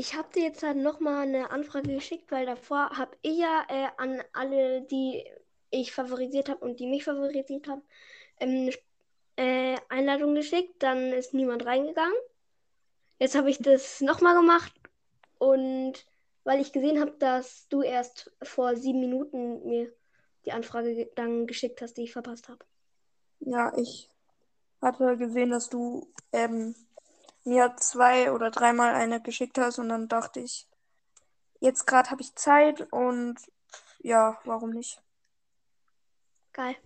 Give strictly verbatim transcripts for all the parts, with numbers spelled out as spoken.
Ich habe dir jetzt dann nochmal eine Anfrage geschickt, weil davor habe ich ja äh, an alle, die ich favorisiert habe und die mich favorisiert haben, ähm, äh, Einladung geschickt. Dann ist niemand reingegangen. Jetzt habe ich das nochmal gemacht und weil ich gesehen habe, dass du erst vor sieben Minuten mir die Anfrage dann geschickt hast, die ich verpasst habe. Ja, ich hatte gesehen, dass du ähm, mir zwei oder dreimal eine geschickt hast und dann dachte ich, jetzt gerade habe ich Zeit und ja, warum nicht? Geil.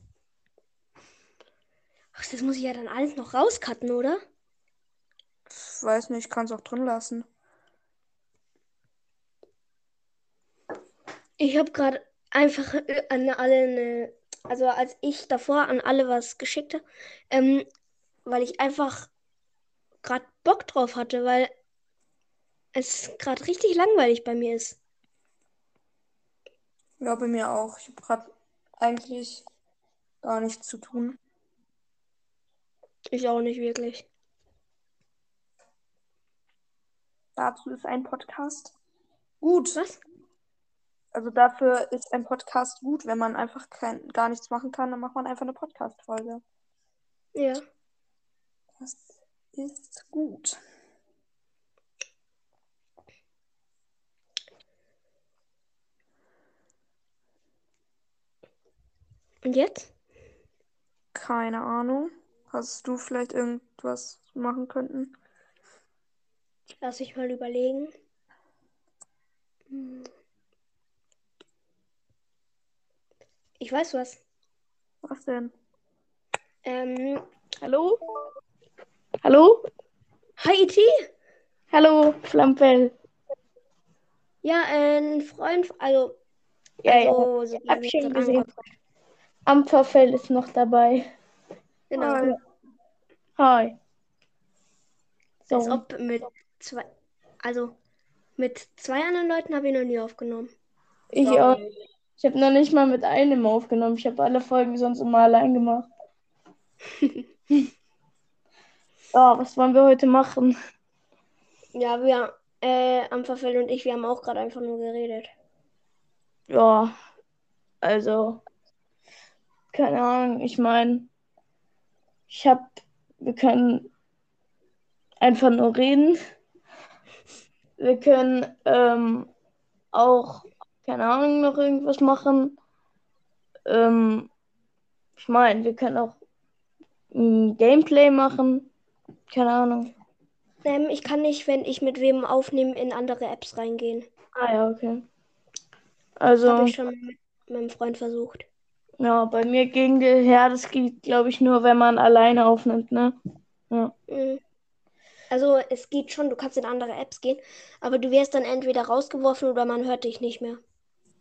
Ach, das muss ich ja dann alles noch rauscutten, oder? Ich weiß nicht, ich kann es auch drin lassen. Ich habe gerade einfach an alle eine, also als ich davor an alle was geschickt habe, ähm, weil ich einfach gerade Bock drauf hatte, weil es gerade richtig langweilig bei mir ist. Ja, bei mir auch. Ich habe gerade eigentlich gar nichts zu tun. Ich auch nicht wirklich. Dazu ist ein Podcast gut. Was? Also dafür ist ein Podcast gut, wenn man einfach kein, gar nichts machen kann, dann macht man einfach eine Podcast-Folge. Ja. Das ist gut. Und jetzt? Keine Ahnung. Hast du vielleicht irgendwas machen können? Lass mich mal überlegen. Hm. Ich weiß was. Was denn? Ähm, hallo? Hallo? Hi, Iti! Hallo, Flammenfell. Ja, ein Freund, also... Ja, ja. Also, so ich hab schon gesehen. Ampferfell ist noch dabei. Genau. Hi. Hi. So. Als ob mit zwei... Also, mit zwei anderen Leuten habe ich noch nie aufgenommen. Ich so. auch. Ich habe noch nicht mal mit einem aufgenommen. Ich habe alle Folgen sonst immer allein gemacht. Ja, was wollen wir heute machen? Ja, wir, äh, Ampferfell und ich, wir haben auch gerade einfach nur geredet. Ja, also, keine Ahnung. Ich meine, ich habe, wir können einfach nur reden. Wir können, ähm, auch... keine Ahnung, noch irgendwas machen. Ähm, ich meine, wir können auch ein Gameplay machen. Keine Ahnung. Ähm, ich kann nicht, wenn ich mit wem aufnehme, in andere Apps reingehen. Ah ja, okay. Also... habe ich schon mit meinem Freund versucht. Ja, bei mir ging der Herr, das geht, glaube ich, nur, wenn man alleine aufnimmt, ne? Ja. Mhm. Also es geht schon, du kannst in andere Apps gehen, aber du wirst dann entweder rausgeworfen oder man hört dich nicht mehr.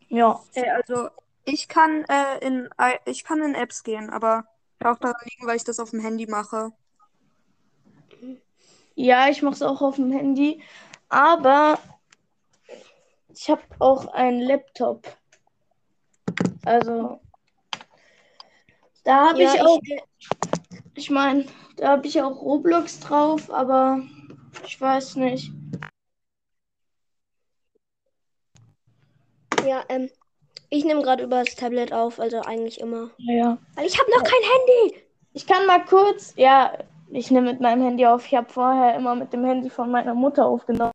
Ja, äh, also ich kann äh, in ich kann in Apps gehen, aber auch daran liegen, weil ich das auf dem Handy mache. Ja, ich mache es auch auf dem Handy, aber ich habe auch einen Laptop. Also da habe ja, ich auch. Ich, ich meine, da habe ich auch Roblox drauf, aber ich weiß nicht. Ja, ähm, ich nehme gerade über das Tablet auf, also eigentlich immer. Ja. Weil ich habe noch kein Handy. Ich kann mal kurz, ja, ich nehme mit meinem Handy auf. Ich habe vorher immer mit dem Handy von meiner Mutter aufgenommen.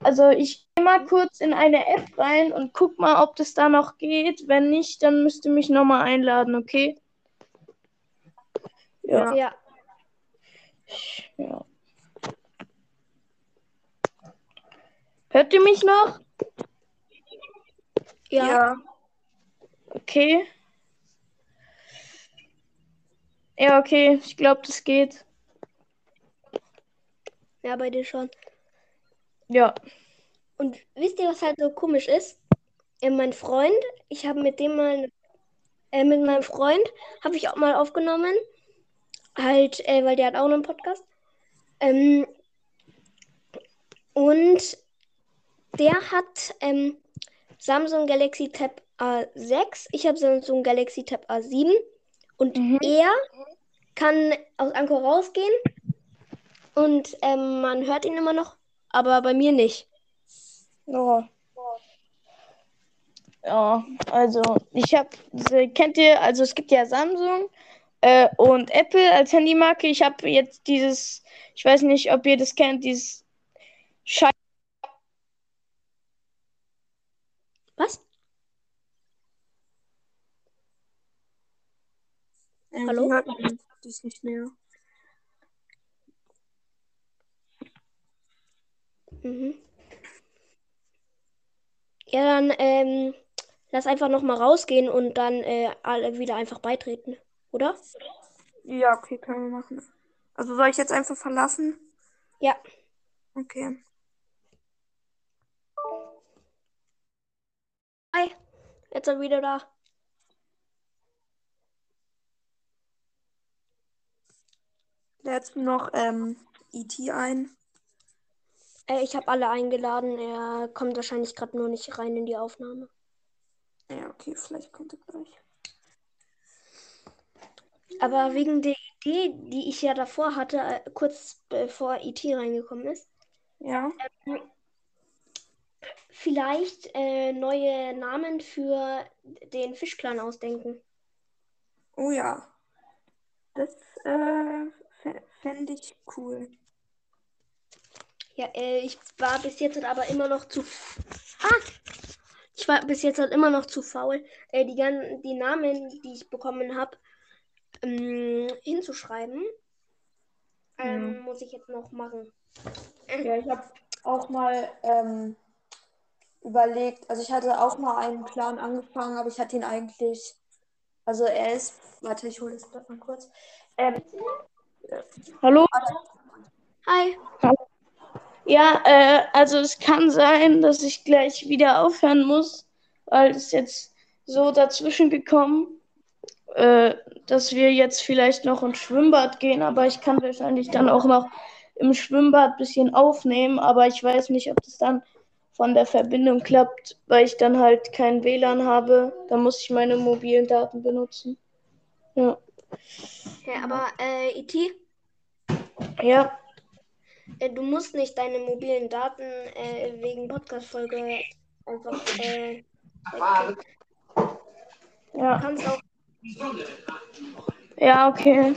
Also ich gehe mal kurz in eine App rein und guck mal, ob das da noch geht. Wenn nicht, dann müsst ihr mich nochmal einladen, okay? Ja. Ja. Ja. Hört ihr mich noch? Ja. Ja. Okay. Ja, okay. Ich glaube, das geht. Ja, bei dir schon. Ja. Und wisst ihr, was halt so komisch ist? Äh, mein Freund, ich habe mit dem mal, äh, mit meinem Freund habe ich auch mal aufgenommen. Halt, äh, weil der hat auch einen Podcast. Ähm, und der hat ähm, Samsung Galaxy Tab A sechs. Ich habe Samsung Galaxy Tab A sieben. Und mhm. er kann aus Ankor rausgehen Und ähm, man hört ihn immer noch, aber bei mir nicht. Oh. Ja, also ich habe, kennt ihr, also es gibt ja Samsung äh, und Apple als Handymarke. Ich habe jetzt dieses, ich weiß nicht, ob ihr das kennt, dieses Scheiß. Was? Ähm, Hallo? Hört man das nicht mehr. Mhm. Ja, dann ähm, lass einfach nochmal rausgehen und dann äh, alle wieder einfach beitreten, oder? Ja, okay, können wir machen. Also soll ich jetzt einfach verlassen? Ja. Okay. Hi, jetzt sind wir wieder da. Jetzt noch ähm, Iti ein. Ich habe alle eingeladen. Er kommt wahrscheinlich gerade nur nicht rein in die Aufnahme. Ja, okay, vielleicht kommt er gleich. Aber wegen der Idee, die ich ja davor hatte, kurz bevor I T reingekommen ist. Ja. Ähm, vielleicht äh, neue Namen für den Fischclan ausdenken. Oh ja. Das äh, fände ich cool. Ja, ich war bis jetzt aber immer noch zu... Ah! Ich war bis jetzt immer noch zu faul, die, die Namen, die ich bekommen habe, hinzuschreiben. Mhm. Ähm, muss ich jetzt noch machen. Ja, ich habe auch mal ähm, überlegt, also ich hatte auch mal einen Clan angefangen, aber ich hatte ihn eigentlich... Also er ist... Warte, ich hole das Blatt mal kurz. Ähm, Hallo? Hi. Hallo. Ja, äh, also es kann sein, dass ich gleich wieder aufhören muss, weil es jetzt so dazwischen gekommen, äh, dass wir jetzt vielleicht noch ins Schwimmbad gehen, aber ich kann wahrscheinlich dann auch noch im Schwimmbad ein bisschen aufnehmen, aber ich weiß nicht, ob das dann von der Verbindung klappt, weil ich dann halt kein W L A N habe, da muss ich meine mobilen Daten benutzen. Ja, ja aber äh, Iti? Ja. Du musst nicht deine mobilen Daten äh, wegen Podcast-Folge einfach äh, wegkriegen. Ja. Du kannst auch... Ja, okay.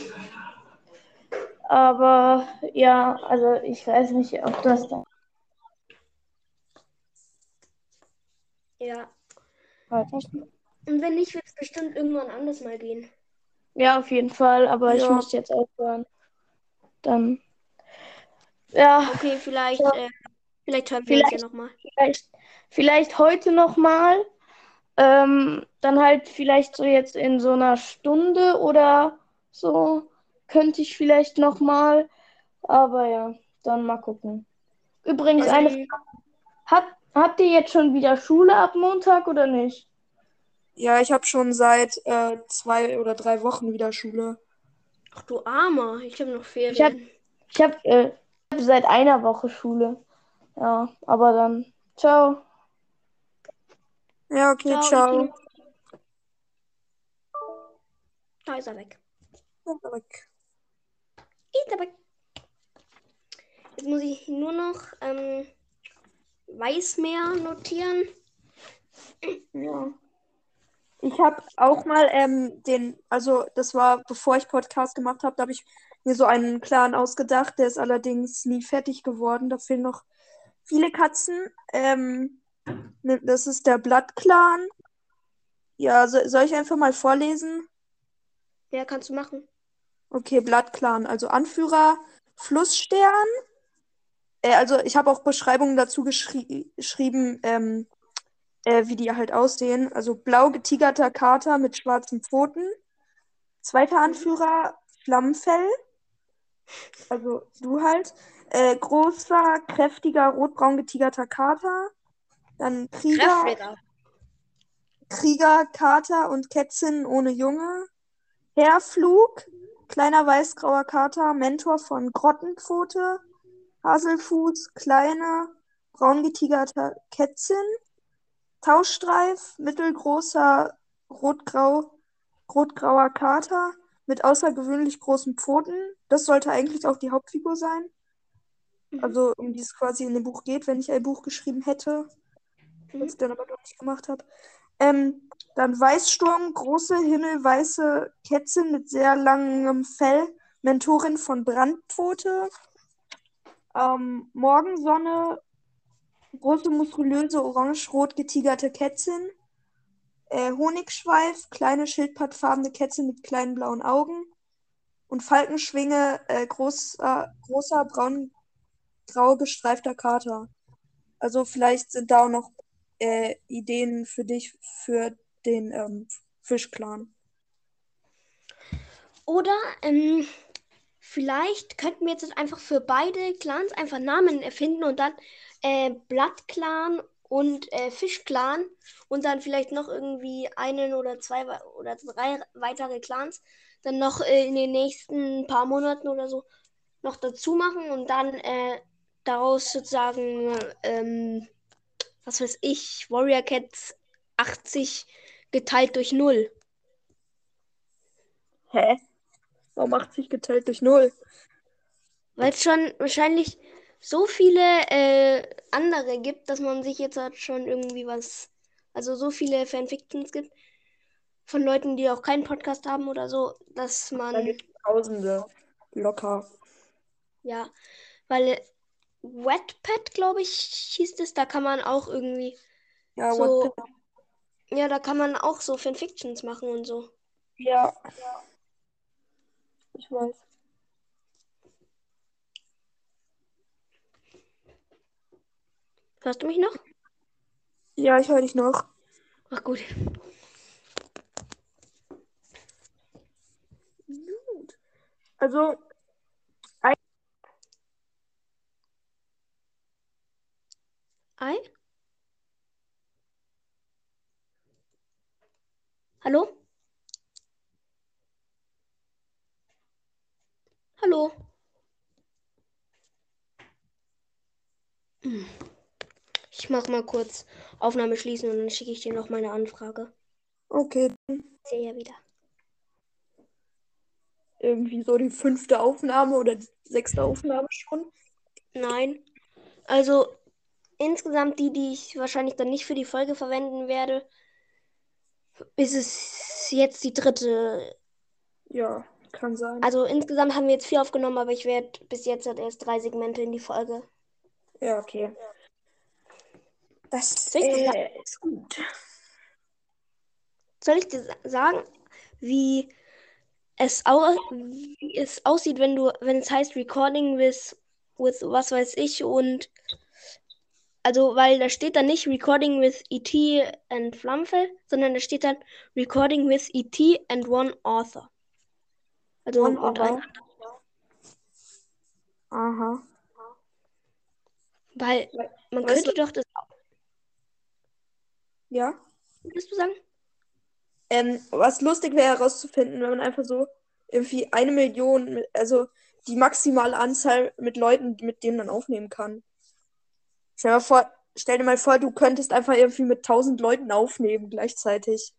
Aber ja, also ich weiß nicht, ob das da... Ja. Und wenn nicht, wird es bestimmt irgendwann anders mal gehen. Ja, auf jeden Fall, aber ja. Ich muss jetzt aufhören. Dann... Ja. Okay, vielleicht, ja. Äh, vielleicht hören wir vielleicht, uns ja nochmal. Vielleicht, vielleicht heute nochmal. Ähm, dann halt vielleicht so jetzt in so einer Stunde oder so könnte ich vielleicht nochmal. Aber ja, dann mal gucken. Übrigens, also, eine Frage. Hab, habt ihr jetzt schon wieder Schule ab Montag oder nicht? Ja, ich habe schon seit äh, zwei oder drei Wochen wieder Schule. Ach du Armer, ich habe noch Ferien. Ich habe... Ich hab, äh, seit einer Woche Schule. Ja, aber dann. Ciao. Ja, okay, ciao. ciao. Da ist er weg. Da ist er weg. Ist er weg. Jetzt muss ich nur noch ähm, Weißmeer notieren. Ja. Ich habe auch mal ähm, den, also das war, bevor ich Podcast gemacht habe, da habe ich mir so einen Clan ausgedacht, der ist allerdings nie fertig geworden. Da fehlen noch viele Katzen. Ähm, das ist der Blattclan. Ja, so, soll ich einfach mal vorlesen? Ja, kannst du machen. Okay, Blattclan. Also Anführer, Flussstern. Äh, also ich habe auch Beschreibungen dazu geschri- geschrieben, ähm, äh, wie die halt aussehen. Also blau getigerter Kater mit schwarzen Pfoten. Zweiter Anführer, Flammenfell. Also du halt. Äh, großer, kräftiger, rotbraun getigerter Kater. Dann Krieger. Kräftiger. Krieger, Kater und Kätzin ohne Junge. Herrflug. Kleiner weißgrauer Kater. Mentor von Grottenpfote. Haselfuß. Kleiner, braun getigerter Kätzin. Tauschstreif. Mittelgroßer, rotgrau, rotgrauer Kater. Mit außergewöhnlich großen Pfoten. Das sollte eigentlich auch die Hauptfigur sein. Mhm. Also um die es quasi in dem Buch geht, wenn ich ein Buch geschrieben hätte, mhm. was ich dann aber noch nicht gemacht habe. Ähm, dann Weißsturm, große himmelweiße Kätzchen mit sehr langem Fell, Mentorin von Brandpfote. Ähm, Morgensonne, große, muskulöse, orange-rot getigerte Kätzchen. Äh, Honigschweif, kleine, schildpattfarbene Kätzchen mit kleinen blauen Augen. Und Falkenschwinge, äh, groß, äh, großer, braun-grau gestreifter Kater. Also vielleicht sind da auch noch äh, Ideen für dich, für den ähm, Fischclan. Oder ähm, vielleicht könnten wir jetzt einfach für beide Clans einfach Namen erfinden und dann äh, Blattclan und äh, Fischclan und dann vielleicht noch irgendwie einen oder zwei oder drei weitere Clans dann noch äh, in den nächsten paar Monaten oder so noch dazu machen und dann äh, daraus sozusagen, ähm, was weiß ich, Warrior Cats achtzig geteilt durch null. Hä? Warum achtzig geteilt durch null? Weil es schon wahrscheinlich so viele äh, andere gibt, dass man sich jetzt halt schon irgendwie was, also so viele Fanfictions gibt von Leuten, die auch keinen Podcast haben oder so, dass man... Da gibt es Tausende, locker. Ja, weil Wattpad, glaube ich, hieß es, da kann man auch irgendwie ja, so... Wattpad. Ja, da kann man auch so Fanfictions machen und so. Ja, ja. Ich weiß. Hörst du mich noch? Ja, ich höre dich noch. Ach gut. Gut. Also, Ei? Ei? Hallo? Hallo. Ich mach mal kurz Aufnahme schließen und dann schicke ich dir noch meine Anfrage. Okay. Sehe ja wieder. Irgendwie so die fünfte Aufnahme oder die sechste Aufnahme schon? Nein. Also insgesamt die, die ich wahrscheinlich dann nicht für die Folge verwenden werde, ist es jetzt die dritte. Ja. Kann sein. Also insgesamt haben wir jetzt vier aufgenommen, aber ich werde bis jetzt halt erst drei Segmente in die Folge. Ja, okay. Das äh, ist gut. Soll ich dir sagen, wie es, au- wie es aussieht, wenn du, wenn es heißt Recording with, with was weiß ich und also, weil da steht dann nicht Recording with Iti and Flammenfell, sondern da steht dann Recording with Iti and one author. Also und, und ein anderer. Aha. Weil man weißt könnte du? Doch das auch. Ja? Willst du sagen? Ähm, was lustig wäre herauszufinden, wenn man einfach so irgendwie eine Million, also die maximale Anzahl mit Leuten, mit denen man aufnehmen kann. Stell dir, vor, stell dir mal vor, du könntest einfach irgendwie mit tausend Leuten aufnehmen gleichzeitig.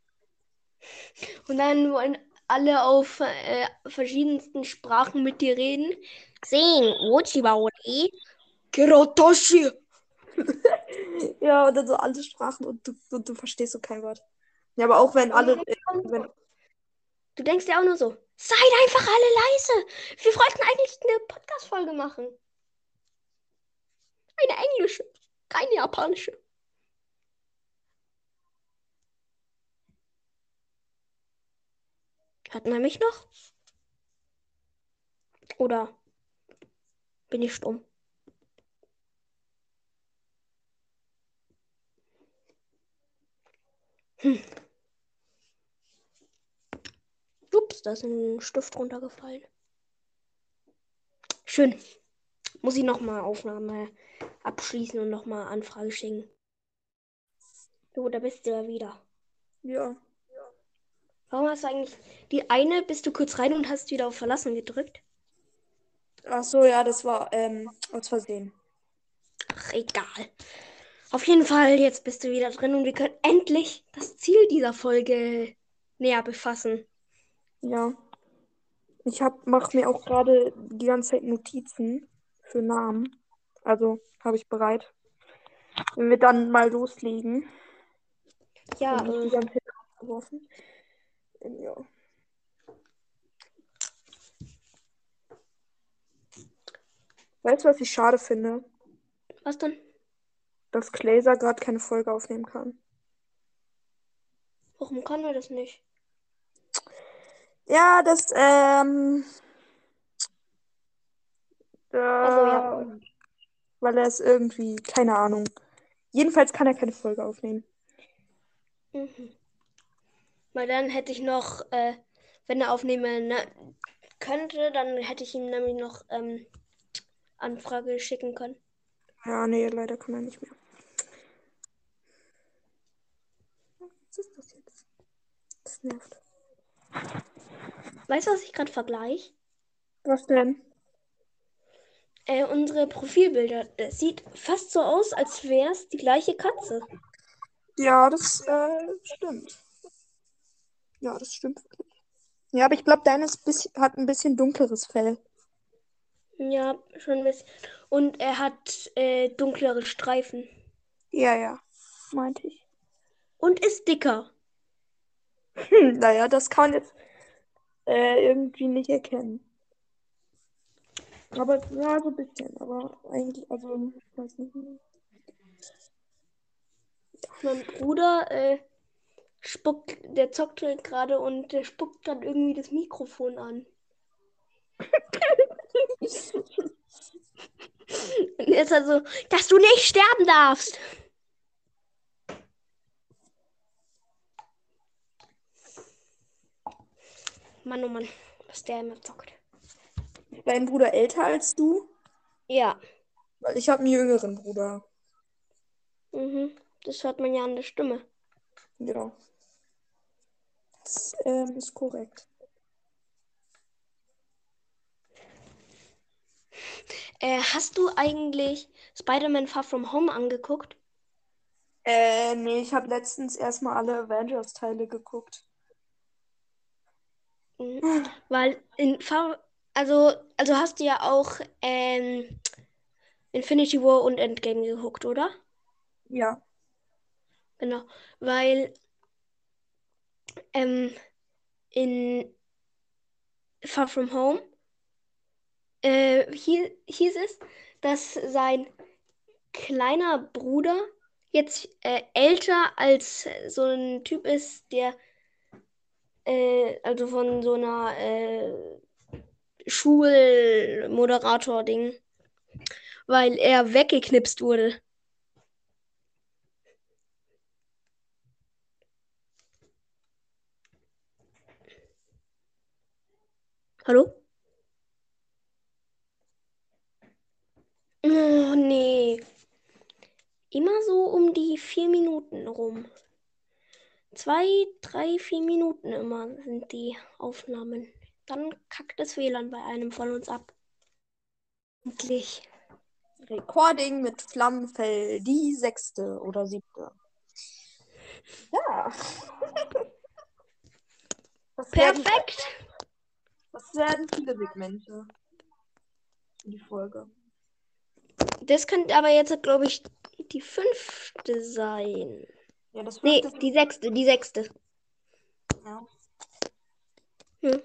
Und dann wollen alle auf äh, verschiedensten Sprachen mit dir reden. Sehen, Ochibaori, Kirotoshi. Ja, und dann so alle Sprachen und du, und du verstehst so kein Wort. Ja, aber auch wenn alle... Äh, wenn... Du denkst ja auch nur so, seid einfach alle leise. Wir wollten eigentlich eine Podcast-Folge machen. Eine englische, keine japanische. Hört man mich noch? Oder bin ich stumm? Hm. Ups, da ist ein Stift runtergefallen. Schön. Muss ich nochmal Aufnahme abschließen und nochmal Anfrage schicken. So, da bist du ja wieder. Ja. Warum hast du eigentlich die eine, bist du kurz rein und hast wieder auf Verlassen gedrückt? Ach so, ja, das war ähm, aus Versehen. Ach, egal. Auf jeden Fall, jetzt bist du wieder drin und wir können endlich das Ziel dieser Folge näher befassen. Ja. Ich hab, mach mir auch gerade die ganze Zeit Notizen für Namen. Also habe ich bereit. Wenn wir dann mal loslegen. Ja, äh, die ganze abgeworfen. Ja. Weißt du, was ich schade finde? Was denn? Dass Glaser gerade keine Folge aufnehmen kann. Warum kann er das nicht? Ja, das, ähm... Da, also, ja. Weil er ist irgendwie, keine Ahnung. Jedenfalls kann er keine Folge aufnehmen. Mhm. Weil dann hätte ich noch, äh, wenn er aufnehmen na, könnte, dann hätte ich ihm nämlich noch, ähm, Anfrage schicken können. Ja, nee, leider kann er nicht mehr. Was ist das jetzt? Das nervt. Weißt du, was ich gerade vergleiche? Was denn? Äh, unsere Profilbilder. Das sieht fast so aus, als wäre es die gleiche Katze. Ja, das äh, stimmt. Ja, das stimmt wirklich. Ja, aber ich glaube, deines bis- hat ein bisschen dunkleres Fell. Ja, schon ein bisschen. Und er hat äh, dunklere Streifen. Ja, ja, meinte ich. Und ist dicker. Hm, naja, das kann man jetzt äh, irgendwie nicht erkennen. Aber ja, so ein bisschen. Aber eigentlich, also, ich weiß nicht mehr. Mein Bruder äh, spuckt, der zockt halt gerade und der spuckt dann irgendwie das Mikrofon an. Und jetzt also, dass du nicht sterben darfst. Mann, oh Mann, was der immer zockt. Ist dein Bruder älter als du? Ja. Weil ich habe einen jüngeren Bruder. Mhm, das hört man ja an der Stimme. Ja. Das ähm, ist korrekt. Äh, hast du eigentlich Spider-Man Far From Home angeguckt? Äh, nee, ich habe letztens erstmal alle Avengers-Teile geguckt. Mhm. Weil in Far... Also, also hast du ja auch ähm, Infinity War und Endgame geguckt, oder? Ja. Genau, weil ähm, in Far From Home Äh, hier hieß es, dass sein kleiner Bruder jetzt äh, älter als so ein Typ ist, der äh, also von so einer äh, Schulmoderator-Ding, weil er weggeknipst wurde. Hallo? Oh, nee. Immer so um die vier Minuten rum. Zwei, drei, vier Minuten immer sind die Aufnahmen. Dann kackt das W L A N bei einem von uns ab. Endlich. Recording mit Flammenfell, die sechste oder siebte. Ja. Das perfekt. Werden, das werden viele Segmente für die Folge. Das könnte aber jetzt, glaube ich, die fünfte sein. Ja, das nee, die sechste, die sechste. Ja. Hm.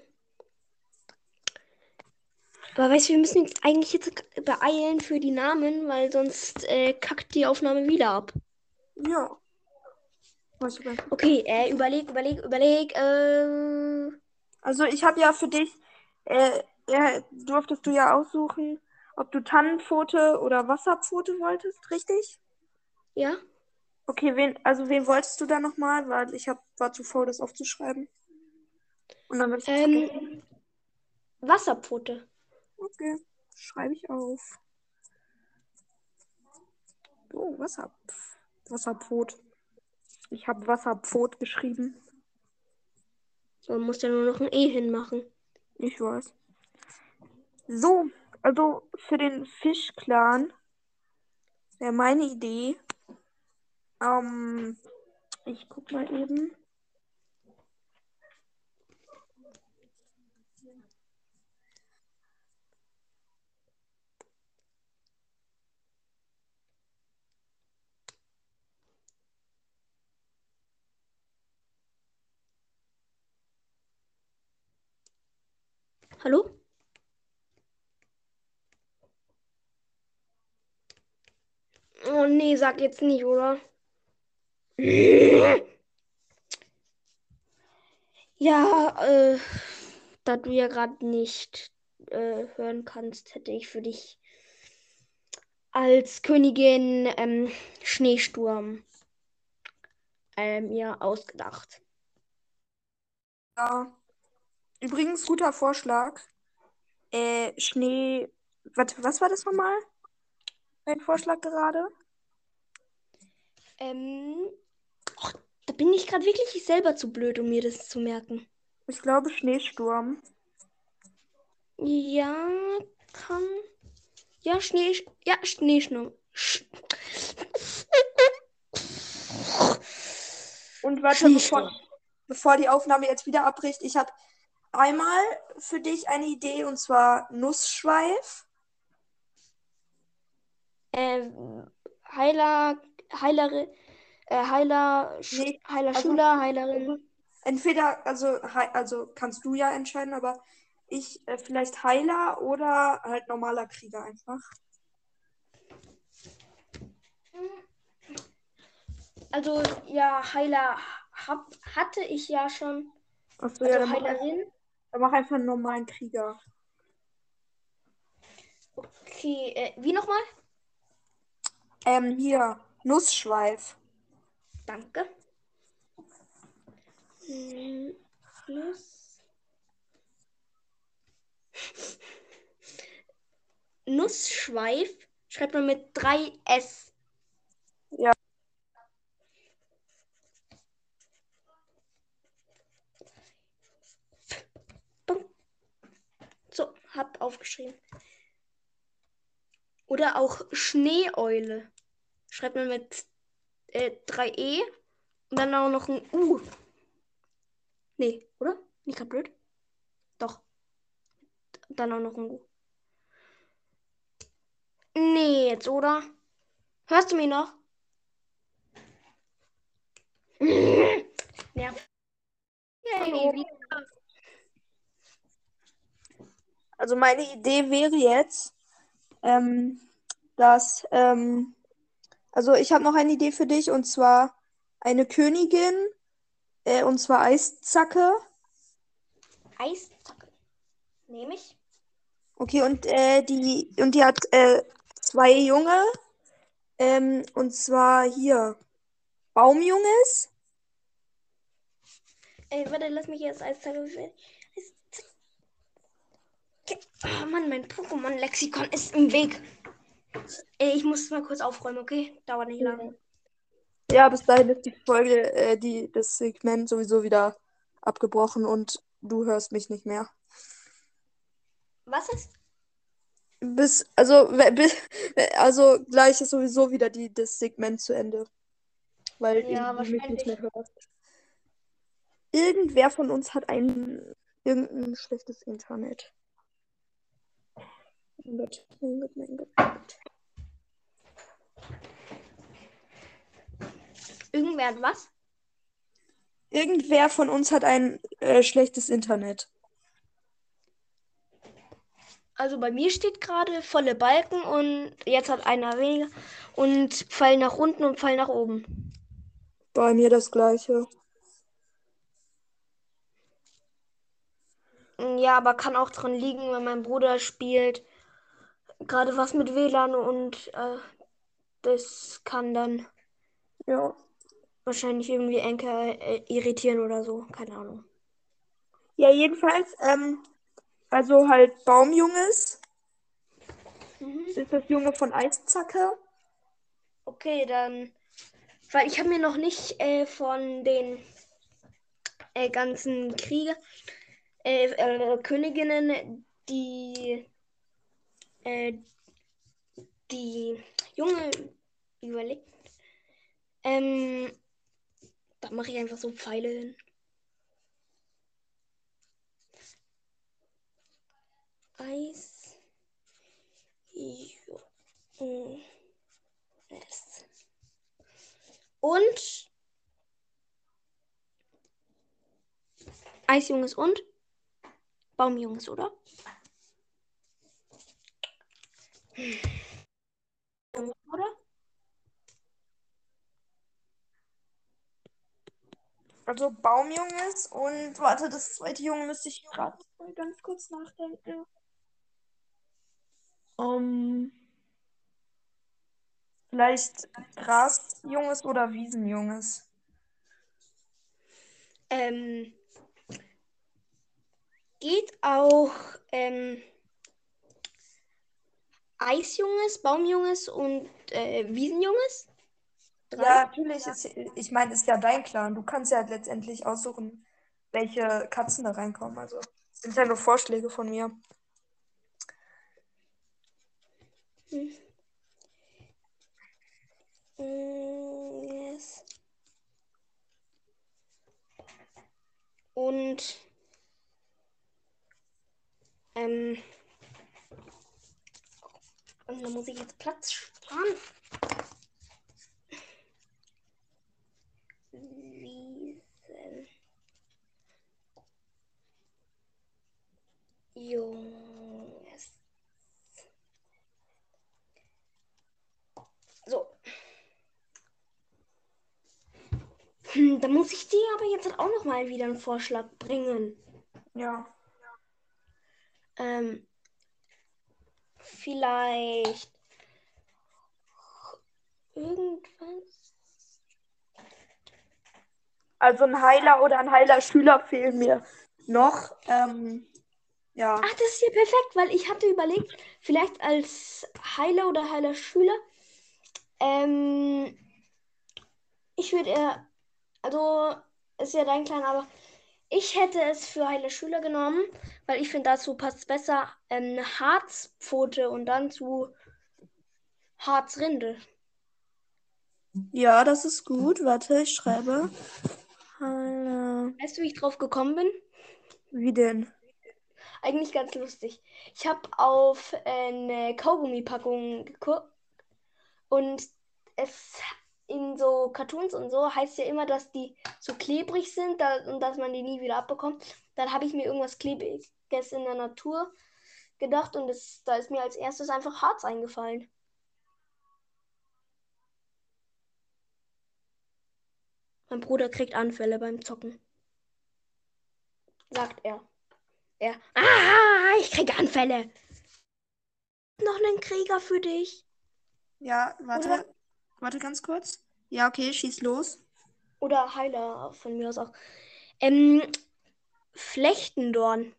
Aber weißt du, wir müssen jetzt eigentlich jetzt beeilen für die Namen, weil sonst äh, kackt die Aufnahme wieder ab. Ja. Okay, äh, überleg, überleg, überleg. Äh... Also ich habe ja für dich, äh, ja, durftest du ja aussuchen, ob du Tannenpfote oder Wasserpfote wolltest, richtig? Ja. Okay, wen, also wen wolltest du da nochmal? Weil ich hab, war zu faul, das aufzuschreiben. Und dann ich ähm, Wasserpfote. Okay, schreibe ich auf. Oh, Wasser, Wasserpfot. Ich habe Wasserpfot geschrieben. So, man muss ja nur noch ein E hinmachen. Ich weiß. So. Also für den Fischclan wäre meine Idee. Ähm, ich guck mal eben. Hallo? Oh nee, sag jetzt nicht, oder? Ja, äh, da du ja gerade nicht äh, hören kannst, hätte ich für dich als Königin ähm, Schneesturm äh, mir ausgedacht. Ja. Übrigens, guter Vorschlag. Äh, Schnee. Warte, was war das nochmal? Mein Vorschlag gerade? Ähm. Och, da bin ich gerade wirklich ich selber zu blöd, um mir das zu merken. Ich glaube, Schneesturm. Ja, kann. Ja, Schnee. Ja, Schneesturm. Und warte, bevor, bevor die Aufnahme jetzt wieder abbricht, ich habe einmal für dich eine Idee, und zwar Nussschweif. Äh, Heiler, Heilerin, äh, Heiler, nee, Heiler also, Schüler, Heilerin. Entweder, also, also kannst du ja entscheiden, aber ich, äh, vielleicht Heiler oder halt normaler Krieger einfach. Also, ja, Heiler hab, hatte ich ja schon. Achso, also, ja, dann Heilerin. Dann mach einfach einen normalen Krieger. Okay, äh, wie nochmal? Ähm, hier, Nussschweif. Danke. Nuss. Nussschweif schreibt man mit drei S. Ja. So, hab aufgeschrieben. Oder auch Schneeeule. Schreibt man mit äh, drei E und dann auch noch ein U. Nee, oder? Nicht gerade blöd? Doch. Dann auch noch ein U. Nee, jetzt, oder? Hörst du mich noch? Nerv. Yay. Also meine Idee wäre jetzt, Ähm, das, ähm, also ich habe noch eine Idee für dich, und zwar eine Königin, äh, und zwar Eiszacke. Eiszacke, nehme ich. Okay, und, äh, die, und die hat, äh, zwei Junge, ähm, und zwar hier, Baumjunges. Ey, warte, lass mich jetzt Eiszacke sehen. Oh Mann, mein Pokémon-Lexikon ist im Weg. Ich muss mal kurz aufräumen, okay? Dauert nicht lange. Ja, bis dahin ist die Folge, äh, die, das Segment sowieso wieder abgebrochen und du hörst mich nicht mehr. Was ist? Bis, also, bis, also gleich ist sowieso wieder die, das Segment zu Ende. Weil ja, du mich nicht mehr hörst. Irgendwer von uns hat ein, irgendein schlechtes Internet. Mein Gott, mein Gott, mein Gott. Irgendwer hat was? Irgendwer von uns hat ein äh, schlechtes Internet. Also bei mir steht gerade volle Balken und jetzt hat einer weniger und Pfeil nach unten und Pfeil nach oben. Bei mir das gleiche. Ja, aber kann auch dran liegen, wenn mein Bruder spielt gerade was mit W L A N und äh, das kann dann ja wahrscheinlich irgendwie Anker äh, irritieren oder so. Keine Ahnung. Ja, jedenfalls, ähm, also halt Baumjunges. Mhm. Ist das Junge von Eiszacke? Okay, dann, weil ich habe mir noch nicht äh, von den äh, ganzen Kriegern, äh, äh, Königinnen, die die Junge überlegt. Ähm, da mache ich einfach so Pfeile hin. Eis. Und Eisjunges und Baumjunges, oder? Oder? Also Baumjunges und warte, das zweite Junge müsste ich gerade mal ganz kurz nachdenken. Um, vielleicht Grasjunges oder Wiesenjunges. Ähm, geht auch ähm, Eisjunges, Baumjunges und äh, Wiesenjunges? Drei? Ja, natürlich. Ist, ich meine, ist ja dein Clan. Du kannst ja halt letztendlich aussuchen, welche Katzen da reinkommen. Also das sind ja nur Vorschläge von mir. Hm. Mm, yes. Und ähm, und da muss ich jetzt Platz sparen. Wiesenjunges. So. Hm, dann muss ich dir aber jetzt auch nochmal wieder einen Vorschlag bringen. Ja. Ähm, vielleicht irgendwas. Also ein Heiler oder ein Heiler-Schüler fehlen mir noch. Ähm, ja. Ach, das ist ja perfekt, weil ich hatte überlegt, vielleicht als Heiler oder Heiler-Schüler, ähm, ich würde eher, also ist ja dein Kleiner, aber ich hätte es für Heiler-Schüler genommen, weil ich finde, dazu passt besser ähm, Harzpfote und dann zu Harzrinde. Ja, das ist gut. Warte, ich schreibe. Weißt du, wie ich drauf gekommen bin? Wie denn? Eigentlich ganz lustig. Ich habe auf eine Kaugummi-Packung geguckt und es in so Cartoons und so heißt ja immer, dass die so klebrig sind und dass man die nie wieder abbekommt. Dann habe ich mir irgendwas Klebriges in der Natur gedacht und das, da ist mir als erstes einfach Harz eingefallen. Mein Bruder kriegt Anfälle beim Zocken. Sagt er. Er. Ah, ich kriege Anfälle. Noch einen Krieger für dich. Ja, warte. Oder, warte ganz kurz. Ja, okay, schieß los. Oder Heiler von mir aus auch. Ähm, Flechtendorn.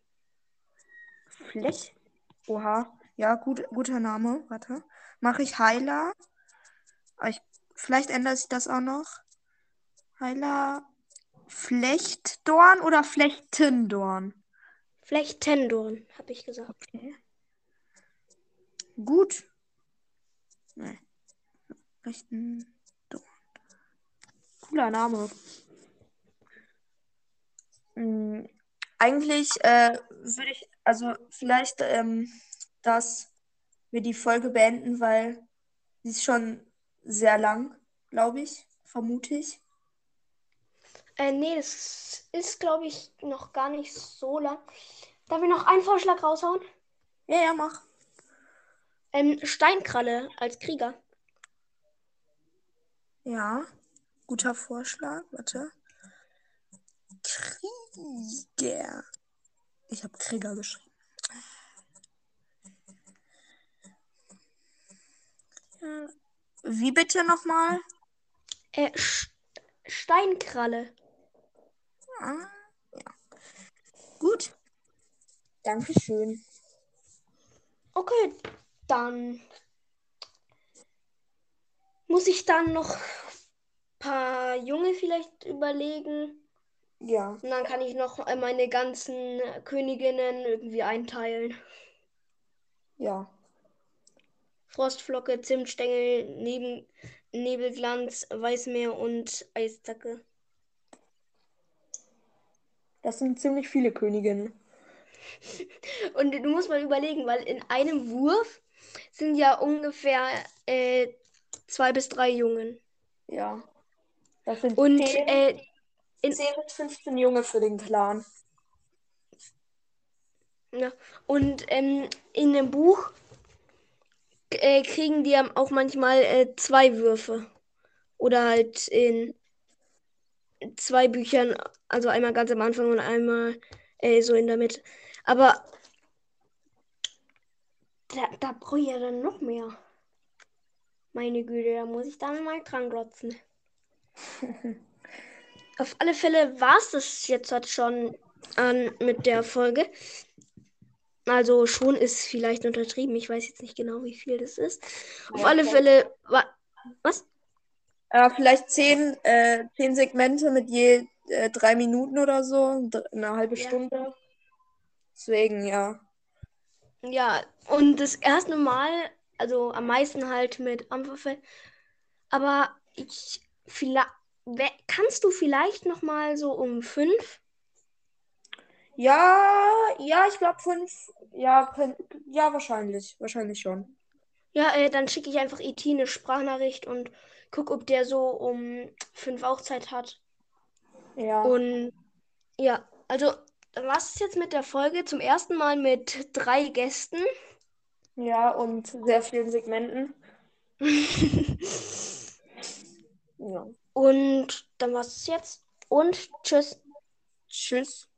Flecht? Oha. Ja, gut, guter Name. Warte. Mache ich Heiler? Ich, vielleicht ändere ich das auch noch. Heiler Flechtendorn oder Flechtendorn? Flechtendorn, habe ich gesagt. Okay. Gut. Nee. Flechtendorn. Cooler Name. Mhm. Eigentlich äh, würde ich, also vielleicht, ähm, dass wir die Folge beenden, weil sie ist schon sehr lang, glaube ich, vermute ich. Äh, nee, das ist, glaube ich, noch gar nicht so lang. Darf ich noch einen Vorschlag raushauen? Ja, ja, mach. Ähm, Steinkralle als Krieger. Ja, guter Vorschlag. Warte. Krieger. Ich habe Krieger geschrieben. Wie bitte nochmal? Äh, St- Steinkralle. Ah, ja. Gut. Dankeschön. Okay, dann muss ich dann noch ein paar Junge vielleicht überlegen. Ja. Und dann kann ich noch meine ganzen Königinnen irgendwie einteilen. Ja. Frostflocke, Zimtstängel, Neben, Nebelglanz, Weißmeer und Eiszacke. Das sind ziemlich viele Königinnen. Und du musst mal überlegen, weil in einem Wurf sind ja ungefähr äh, zwei bis drei Jungen. Ja. Das sind und zehn, äh, in zehn bis fünfzehn Junge für den Clan. Ja. Und ähm, in dem Buch äh, kriegen die auch manchmal äh, zwei Würfe. Oder halt in zwei Büchern, also einmal ganz am Anfang und einmal äh, so in der Mitte. Aber da, da brauche ich ja dann noch mehr. Meine Güte, da muss ich dann mal dran glotzen. Auf alle Fälle war es das jetzt halt schon an, mit der Folge. Also schon ist vielleicht untertrieben. Ich weiß jetzt nicht genau, wie viel das ist. Auf alle Fälle war... Was? Ja, vielleicht zehn, äh, zehn Segmente mit je äh, drei Minuten oder so. Eine halbe ja. Stunde. Deswegen, ja. Ja, und das erste Mal, also am meisten halt mit Ampferfell. Aber ich... Vielleicht, kannst du vielleicht nochmal so um fünf? Ja, ja, ich glaube fünf. Ja, ja, wahrscheinlich. Wahrscheinlich schon. Ja, äh, dann schicke ich einfach Iti eine Sprachnachricht und guck, ob der so um fünf auch Zeit hat. Ja. Und ja, also was ist jetzt mit der Folge? Zum ersten Mal mit drei Gästen. Ja, und sehr vielen Segmenten. Ja. Und dann war's jetzt. Und tschüss. Tschüss.